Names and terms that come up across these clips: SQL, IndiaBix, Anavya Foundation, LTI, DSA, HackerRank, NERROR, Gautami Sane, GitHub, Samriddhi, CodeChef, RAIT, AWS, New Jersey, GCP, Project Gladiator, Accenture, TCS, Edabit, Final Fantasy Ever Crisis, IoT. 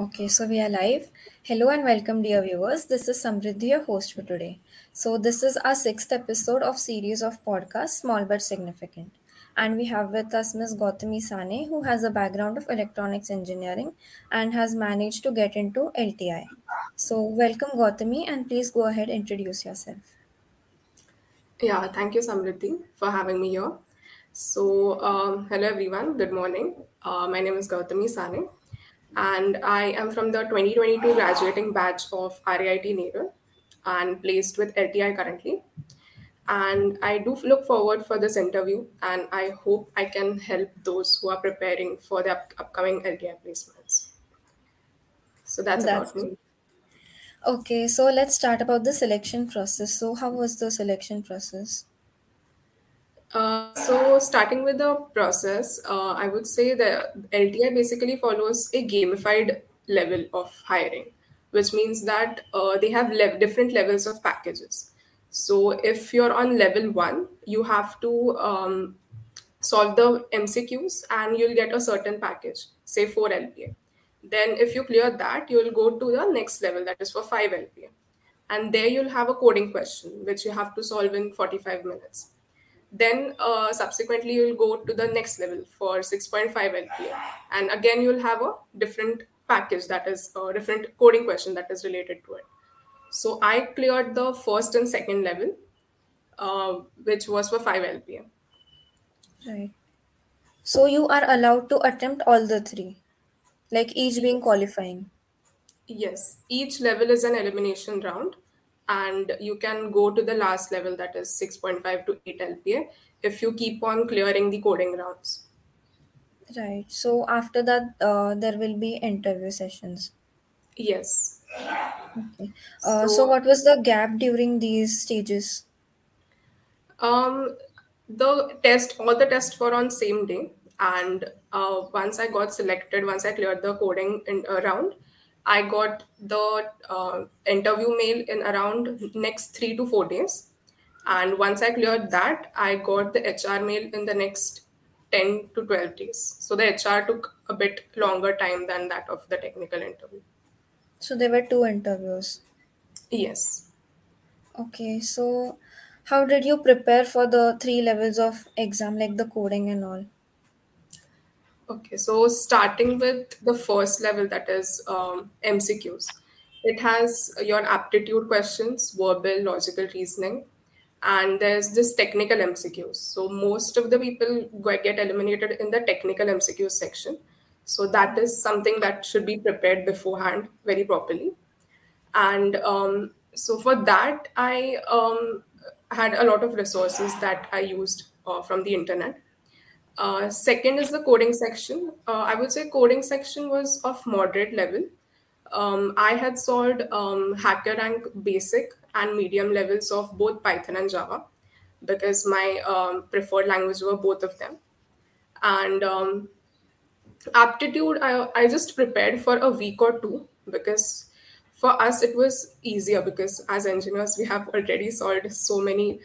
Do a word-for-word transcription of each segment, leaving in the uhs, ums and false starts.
Okay, so we are live. Hello and welcome, dear viewers. This is Samriddhi, your host for today. So this is our sixth episode of series of podcasts, Small But Significant. And we have with us Miss Gautami Sane, who has a background of electronics engineering and has managed to get into L T I. So welcome, Gautami, and please go ahead introduce yourself. Yeah, thank you, Samriddhi, for having me here. So, um, hello everyone, good morning. Uh, my name is Gautami Sane, and I am from the twenty twenty-two graduating batch of RAIT NERROR and placed with L T I currently. And I do look forward for this interview, and I hope I can help those who are preparing for the up- upcoming L T I placements. So, that's That's about me. great. Okay, so let's start about the selection process. So how was the selection process? Uh, so starting with the process, uh, I would say the L T I basically follows a gamified level of hiring, which means that uh, they have lev- different levels of packages. So if you're on level one, you have to um, solve the M C Qs and you'll get a certain package, say four L P A. Then if you clear that, you'll go to the next level, that is for five L P A. And there you'll have a coding question, which you have to solve in forty-five minutes. Then uh, subsequently you'll go to the next level for six point five lpa, and again you'll have a different package that is a different coding question that is related to it. So I cleared the first and second level, uh, which was for five lpa. Right. So you are allowed to attempt all the three, like each being qualifying. Yes, each level is an elimination round, and you can go to the last level, that is six point five to eight lpa, if you keep on clearing the coding rounds. Right. So after that, uh, there will be interview sessions. Yes. Okay. Uh, so So what was the gap during these stages? Um, the test, all the tests were on same day, and uh, once I got selected, once I cleared the coding in, uh, round, I got the uh, interview mail in around next three to four days, and once I cleared that, I got the H R mail in the next ten to twelve days. So the H R took a bit longer time than that of the technical interview. So there were two interviews. Yes. Okay. So how did you prepare for the three levels of exam, like the coding and all? Okay, so starting with the first level, that is um, M C Qs. It has your aptitude questions, verbal, logical reasoning, and there's this technical M C Qs. So most of the people go- get eliminated in the technical M C Q section. So that is something that should be prepared beforehand very properly. And um, so for that, I um, had a lot of resources that I used uh, from the internet. Uh, second is the coding section. Uh, I would say coding section was of moderate level. Um, I had solved um, HackerRank basic and medium levels of both Python and Java because my um, preferred language were both of them. And um, aptitude, I, I just prepared for a week or two because for us it was easier because as engineers we have already solved so many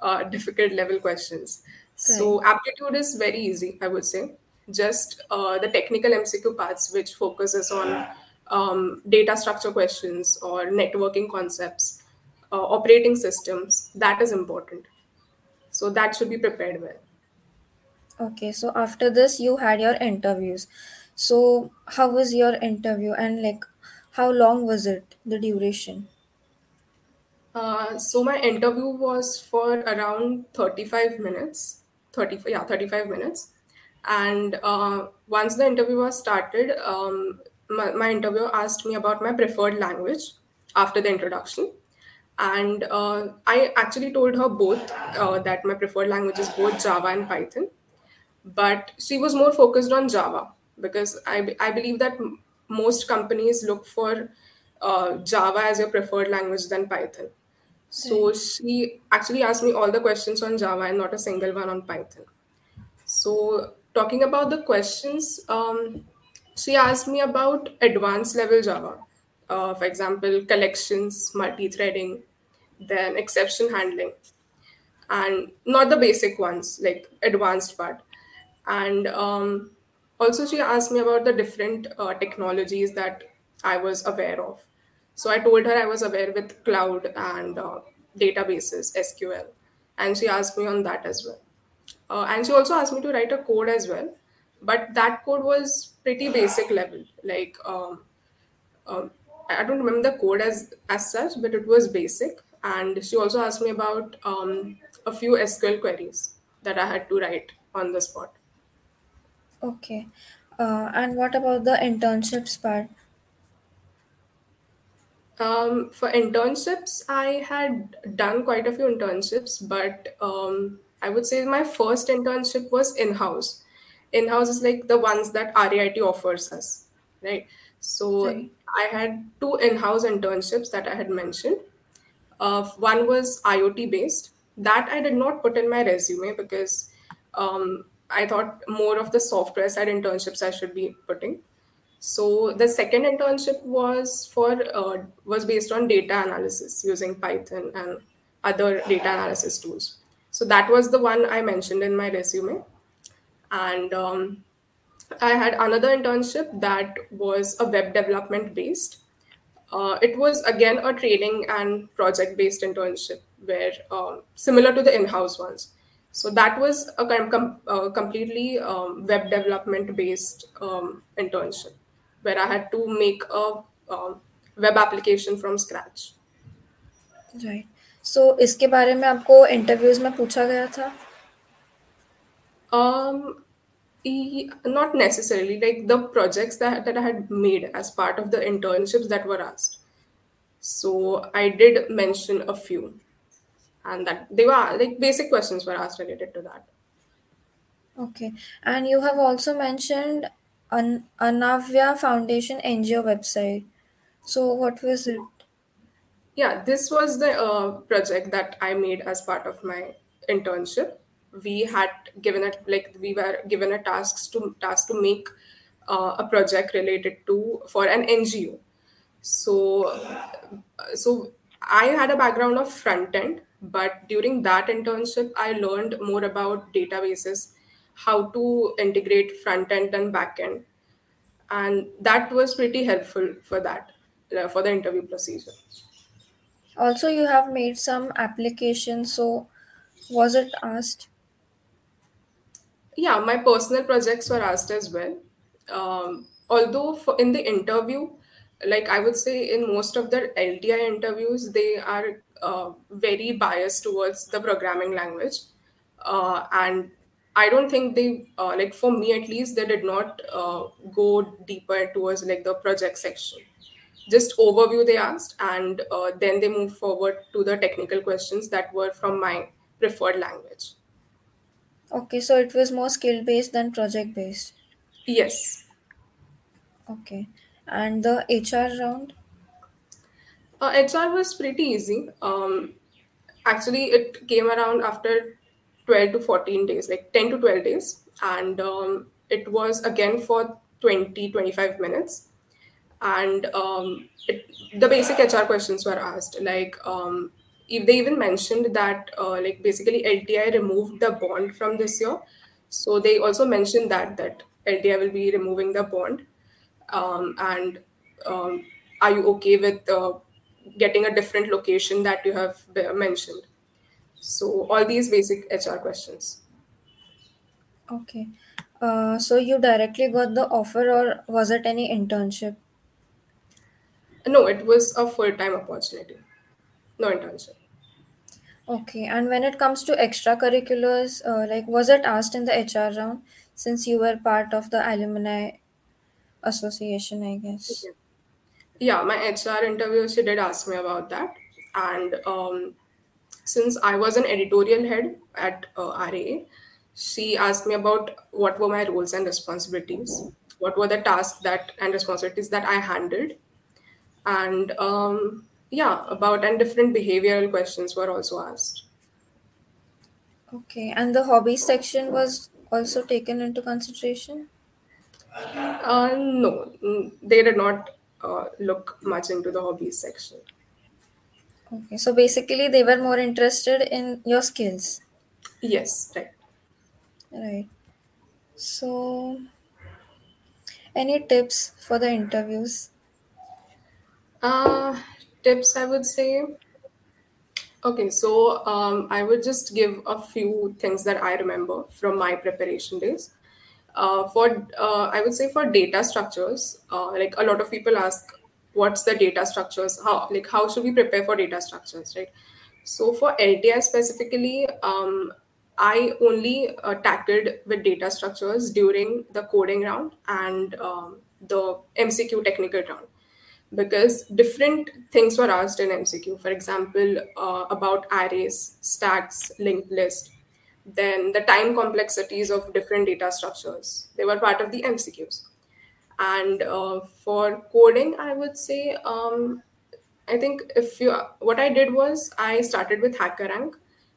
uh, difficult level questions. Correct. So aptitude is very easy, I would say. Just uh, the technical M C Q parts, which focuses on um, data structure questions or networking concepts, uh, operating systems, that is important. So that should be prepared well. Okay. So after this, you had your interviews. So how was your interview and like how long was it, the duration? Uh, so my interview was for around thirty-five minutes, thirty, yeah, thirty-five minutes. And uh, once the interview was started, um, my, my interviewer asked me about my preferred language after the introduction. And uh, I actually told her both uh, that my preferred language is both Java and Python, but she was more focused on Java because I, be- I believe that m- most companies look for uh, Java as your preferred language than Python. So Right. she actually asked me all the questions on Java and not a single one on Python. So talking about the questions, um, she asked me about advanced level Java, uh, for example, collections, multi-threading, then exception handling, and not the basic ones like advanced part. And um, also she asked me about the different uh, technologies that I was aware of. So I told her I was aware with cloud and uh, databases, S Q L. And she asked me on that as well. Uh, and she also asked me to write a code as well. But that code was pretty basic level. Like, um, um, I don't remember the code as, as such, but it was basic. And she also asked me about um, a few S Q L queries that I had to write on the spot. Okay. Uh, and what about the internships part? Um, for internships, I had done quite a few internships, but um, I would say my first internship was in-house. In-house is like the ones that R A I T offers us, right? So okay. I had two in-house internships that I had mentioned. Uh, one was IoT based. That I did not put in my resume because um, I thought more of the software side internships I should be putting. So the second internship was for uh, was based on data analysis using Python and other data analysis tools. So that was the one I mentioned in my resume. And um, I had another internship that was a web development based. Uh, it was, again, a training and project-based internship, where uh, similar to the in-house ones. So that was a com- com- uh, completely um, web development-based um, internship, where I had to make a um, web application from scratch. Right. So, इसके बारे में आपको interviews में पूछा गया था? Um, not necessarily, like the projects that, that I had made as part of the internships that were asked. So I did mention a few, and that they were like basic questions were asked related to that. Okay. And you have also mentioned an Anavya Foundation N G O website. So what was it? Yeah, this was the uh, project that I made as part of my internship. We had given it like we were given a task to task to make uh, a project related to for an N G O. So, so I had a background of front end, but during that internship, I learned more about databases, how to integrate front end and back end, and that was pretty helpful for that uh, for the interview procedure. Also, you have made some applications. So, was it asked? Yeah, my personal projects were asked as well. Um, although for, in the interview, like I would say in most of the L T I interviews, they are uh, very biased towards the programming language. Uh, and I don't think they, uh, like for me at least, they did not uh, go deeper towards like the project section. Just overview they asked, and uh, then they moved forward to the technical questions that were from my preferred language. Okay, so it was more skill-based than project-based? Yes. Okay. And the H R round? Uh, H R was pretty easy. Um, actually, it came around after twelve to fourteen days, like ten to twelve days. And um, it was again for twenty, twenty-five minutes. And um, it, the basic H R questions were asked, like, um, If they even mentioned that, uh, like basically L T I removed the bond from this year. So they also mentioned that, that L T I will be removing the bond. Um, and um, are you okay with uh, getting a different location that you have mentioned? So all these basic H R questions. Okay. Uh, so you directly got the offer, or was it any internship? No, it was a full-time opportunity. No internship. Okay, and when it comes to extracurriculars, uh, like was it asked in the H R round, since you were part of the alumni association, I guess? Okay. Yeah, my H R interview, she did ask me about that. And um, since I was an editorial head at uh, R A A, she asked me about what were my roles and responsibilities, what were the tasks that and responsibilities that I handled. And um, yeah, about and different behavioral questions were also asked. Okay, and the hobbies section was also taken into consideration? Uh, no, they did not uh, look much into the hobbies section. Okay, so basically they were more interested in your skills? Yes, right. Right. So, any tips for the interviews? Uh, tips, I would say. Okay, so um, I would just give a few things that I remember from my preparation days. Uh, for uh, I would say for data structures, uh, like a lot of people ask, what's the data structures? How like how should we prepare for data structures, right? So for L T I specifically, um, I only uh, tackled with data structures during the coding round and um, the M C Q technical round, because different things were asked in M C Q. For example, uh, about arrays, stacks, linked list, then the time complexities of different data structures. They were part of the M C Qs. And uh, for coding, I would say, um, I think if you, what I did was I started with HackerRank,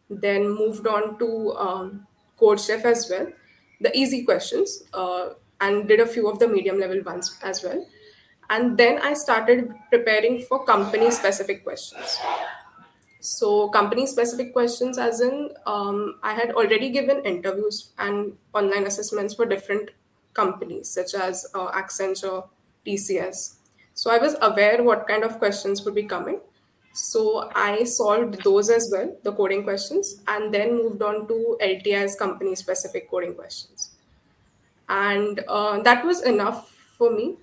then moved on to um, CodeChef as well, the easy questions, uh, and did a few of the medium level ones as well. And then I started preparing for company specific questions. So company specific questions as in, um, I had already given interviews and online assessments for different companies such as uh, Accenture, T C S. So I was aware what kind of questions would be coming. So I solved those as well, the coding questions, and then moved on to L T I's company specific coding questions. And uh, that was enough for me.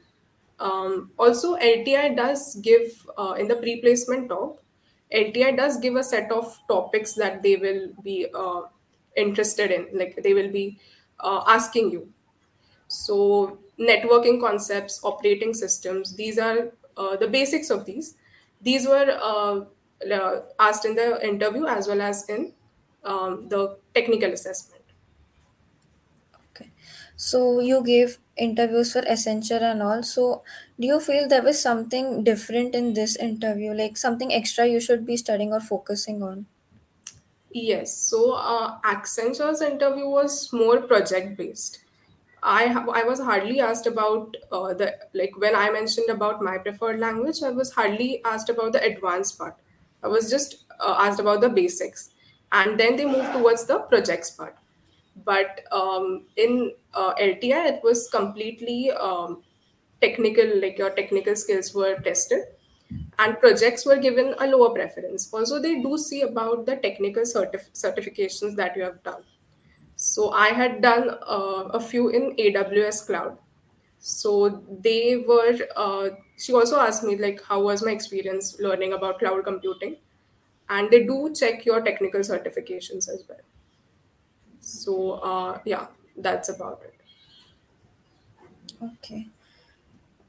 Um, also, L T I does give, uh, in the pre-placement talk, L T I does give a set of topics that they will be uh, interested in, like they will be uh, asking you. So networking concepts, operating systems, these are uh, the basics of these. These were uh, asked in the interview as well as in um, the technical assessment. Okay. So you gave interviews for Accenture and all. So do you feel there was something different in this interview, like something extra you should be studying or focusing on? Yes. So uh, Accenture's interview was more project based. I I was hardly asked about uh, the, like when I mentioned about my preferred language, I was hardly asked about the advanced part. I was just uh, asked about the basics, and then they moved towards the projects part. But um, in uh, L T I, it was completely um, technical, like your technical skills were tested and projects were given a lower preference. Also, they do see about the technical certif- certifications that you have done. So I had done uh, a few in A W S cloud. So they were, uh, she also asked me like, how was my experience learning about cloud computing? And they do check your technical certifications as well. So uh, yeah, that's about it. Okay.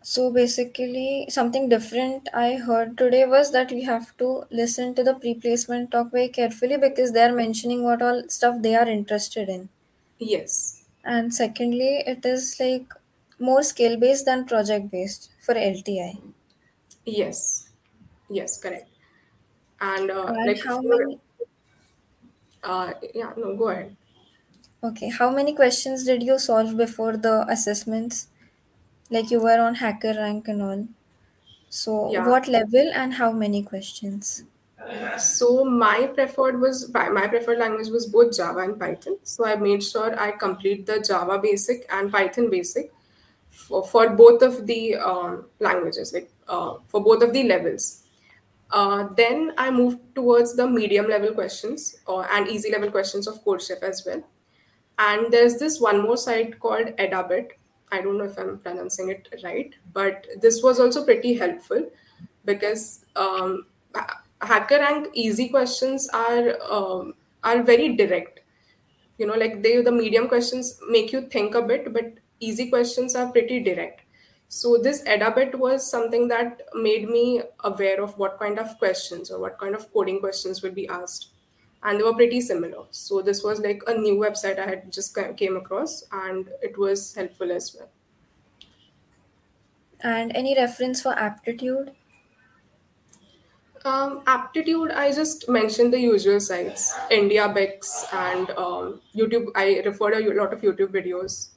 So basically something different I heard today was that we have to listen to the pre-placement talk very carefully because they're mentioning what all stuff they are interested in. Yes. And secondly, it is like more skill-based than project-based for L T I. Yes. Yes, correct. And, uh, and like how for, many? Uh, yeah, no, go ahead. Okay. How many questions did you solve before the assessments? Like you were on HackerRank and all. So yeah. What level and how many questions? So my preferred was my preferred language was both Java and Python. So I made sure I complete the Java basic and Python basic for, for both of the um, languages, like uh, for both of the levels. Uh, then I moved towards the medium level questions or and easy level questions of CodeChef as well. And there's this one more site called Edabit. I don't know if I'm pronouncing it right, but this was also pretty helpful because um, HackerRank easy questions are um, are very direct. You know, like they the medium questions make you think a bit, but easy questions are pretty direct. So this Edabit was something that made me aware of what kind of questions or what kind of coding questions will be asked. And they were pretty similar. So this was like a new website I had just came across and it was helpful as well. And any reference for aptitude? Um, aptitude, I just mentioned the usual sites, IndiaBix and um, YouTube. I referred a lot of YouTube videos.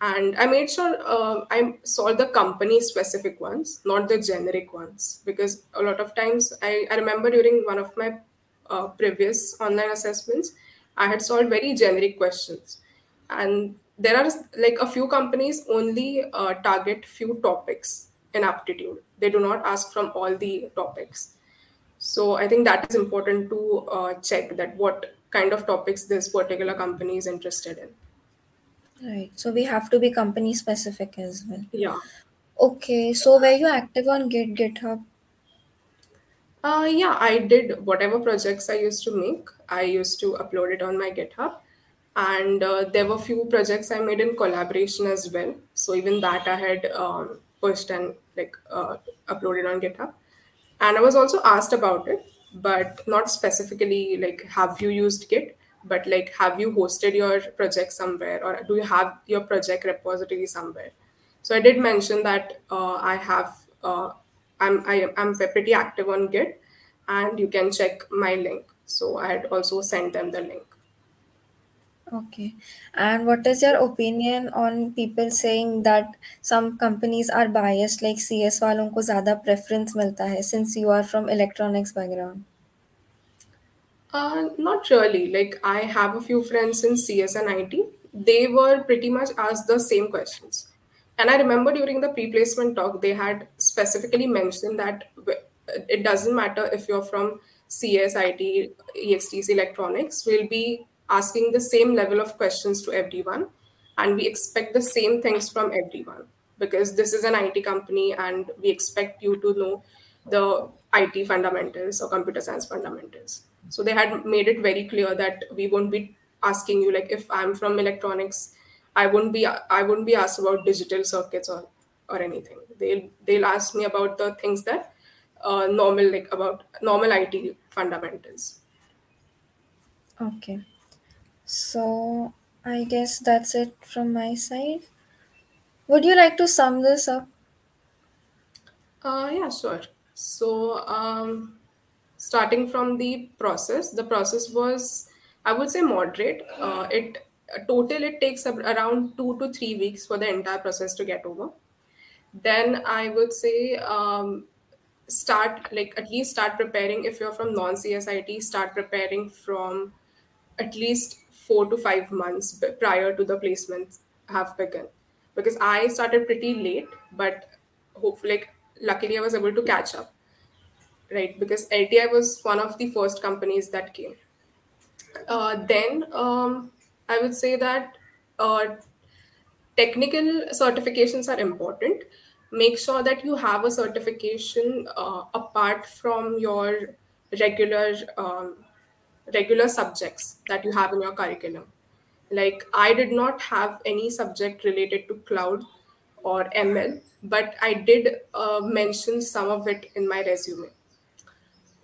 And I made sure uh, I saw the company specific ones, not the generic ones, because a lot of times I, I remember during one of my Uh, previous online assessments, I had solved very generic questions. And there are like a few companies only uh, target few topics an aptitude. They do not ask from all the topics. So I think that is important to uh, check that what kind of topics this particular company is interested in. Right. So we have to be company specific as well. Yeah. Okay. So were you active on Git, GitHub? Uh, yeah, I did whatever projects I used to make. I used to upload it on my GitHub. And uh, there were few projects I made in collaboration as well. So even that I had um, pushed and like uh, uploaded on GitHub. And I was also asked about it, but not specifically like, have you used Git? But like, have you hosted your project somewhere, or do you have your project repository somewhere? So I did mention that uh, I have, uh, I'm, I, I'm pretty active on Git, and you can check my link. So I had also sent them the link. Okay. And what is your opinion on people saying that some companies are biased, like C S walon ko zyada preference milta hai, since you are from electronics background? Uh, not really. Like, I have a few friends in C S and I T. They were pretty much asked the same questions. And I remember during the pre-placement talk, they had specifically mentioned that it doesn't matter if you're from C S, I T, E X T C, electronics, we'll be asking the same level of questions to everyone. And we expect the same things from everyone, because this is an I T company and we expect you to know the I T fundamentals or computer science fundamentals. So they had made it very clear that we won't be asking you, like, if I'm from electronics, I won't be I won't be asked about digital circuits or, or anything. They'll they'll ask me about the things that uh, normal like about normal I T fundamentals. Okay, so I guess that's it from my side. Would you like to sum this up? Uh, yeah, sure. So. Um, Starting from the process, the process was, I would say, moderate. Uh, it total, it takes around two to three weeks for the entire process to get over. Then I would say, um, start, like at least start preparing. If you're from non-C S I T, start preparing from at least four to five months prior to the placements have begun. Because I started pretty late, but hopefully, like, luckily I was able to catch up. Right, because L T I was one of the first companies that came. Uh, then um, I would say that uh, technical certifications are important. Make sure that you have a certification uh, apart from your regular um, regular subjects that you have in your curriculum. Like, I did not have any subject related to cloud or M L, but I did uh, mention some of it in my resume.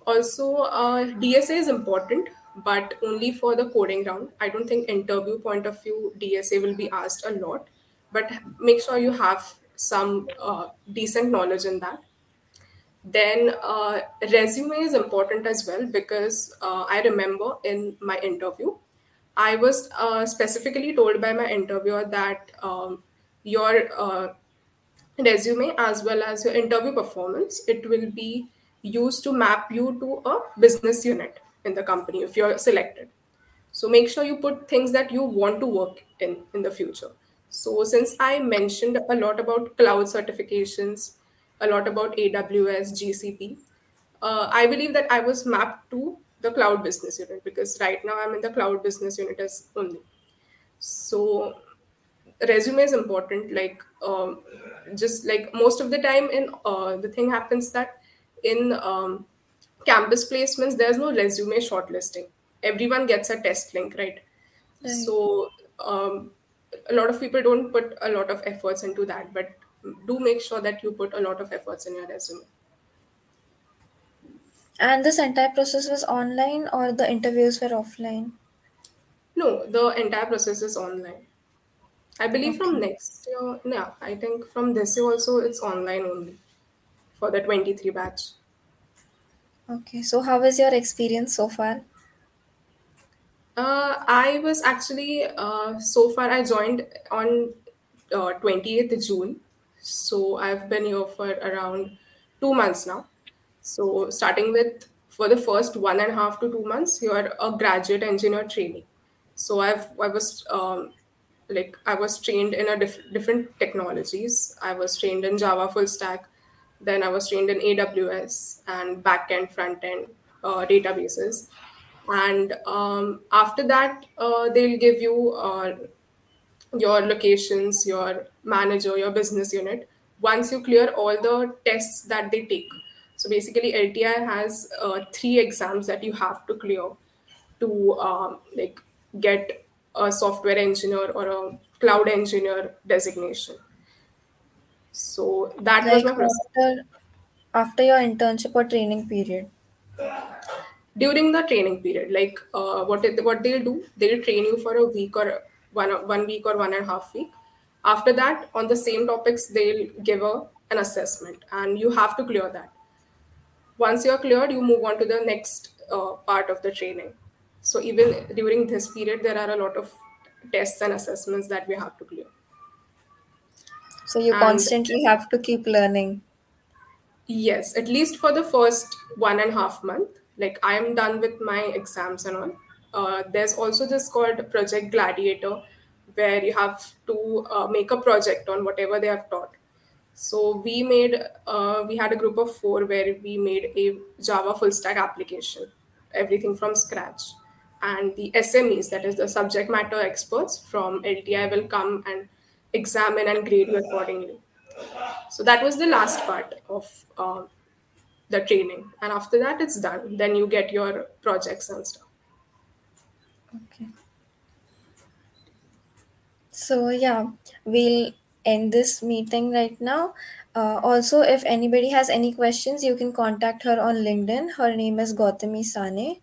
Also, uh, D S A is important, but only for the coding round. I don't think interview point of view, D S A will be asked a lot, but make sure you have some uh, decent knowledge in that. Then uh, resume is important as well, because uh, I remember in my interview, I was uh, specifically told by my interviewer that um, your uh, resume as well as your interview performance, it will be used to map you to a business unit in the company if you're selected. So make sure you put things that you want to work in in the future. So since I mentioned a lot about cloud certifications, a lot about A W S, G C P, uh, I believe that I was mapped to the cloud business unit, because right now I'm in the cloud business unit as only. So resume is important. Like um, just like most of the time in uh, the thing happens that in um, campus placements, there's no resume shortlisting. Everyone gets a test link, right? right. So um, a lot of people don't put a lot of efforts into that, but do make sure that you put a lot of efforts in your resume. And this entire process was online, or the interviews were offline? No, the entire process is online. I believe okay. from next year, yeah, I think from this year also, it's online only. For the twenty-three batch. Okay, so how was your experience so far? Uh, I was actually, uh, so far I joined on uh, the twenty-eighth of June. So I've been here for around two months now. So starting with, for the first one and a half to two months, you're a graduate engineer trainee. So I've, I was um, like, I was trained in a diff- different technologies. I was trained in Java full stack. Then I was trained in A W S and back-end, front-end uh, databases. And um, after that, uh, they'll give you uh, your locations, your manager, your business unit, once you clear all the tests that they take. So basically, L T I has uh, three exams that you have to clear to um, like get a software engineer or a cloud engineer designation. So that like was my process. After, after your internship or training period? During the training period, like uh, what what they'll do, they'll train you for a week or one one week or one and a half week. After that, on the same topics, they'll give a, an assessment and you have to clear that. Once you're cleared, you move on to the next uh, part of the training. So even during this period, there are a lot of tests and assessments that we have to clear. So you and constantly have to keep learning. Yes, at least for the first one and a half month. Like I am done with my exams and all. Uh, there's also this called Project Gladiator, where you have to uh, make a project on whatever they have taught. So we made, uh, we had a group of four where we made a Java full stack application, everything from scratch. And the S M Es, that is the subject matter experts from L T I, will come and examine and grade you accordingly. So that was the last part of uh, the training. And after that, it's done. Then you get your projects and stuff. Okay. So yeah, we'll end this meeting right now. Uh, also, if anybody has any questions, you can contact her on LinkedIn. Her name is Gautami Sane.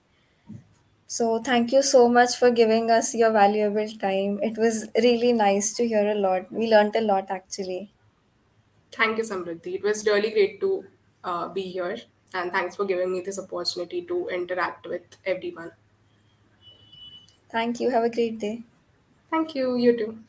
So thank you so much for giving us your valuable time. It was really nice to hear a lot. We learned a lot, actually. Thank you, Samriddhi. It was really great to uh, be here. And thanks for giving me this opportunity to interact with everyone. Thank you. Have a great day. Thank you. You too.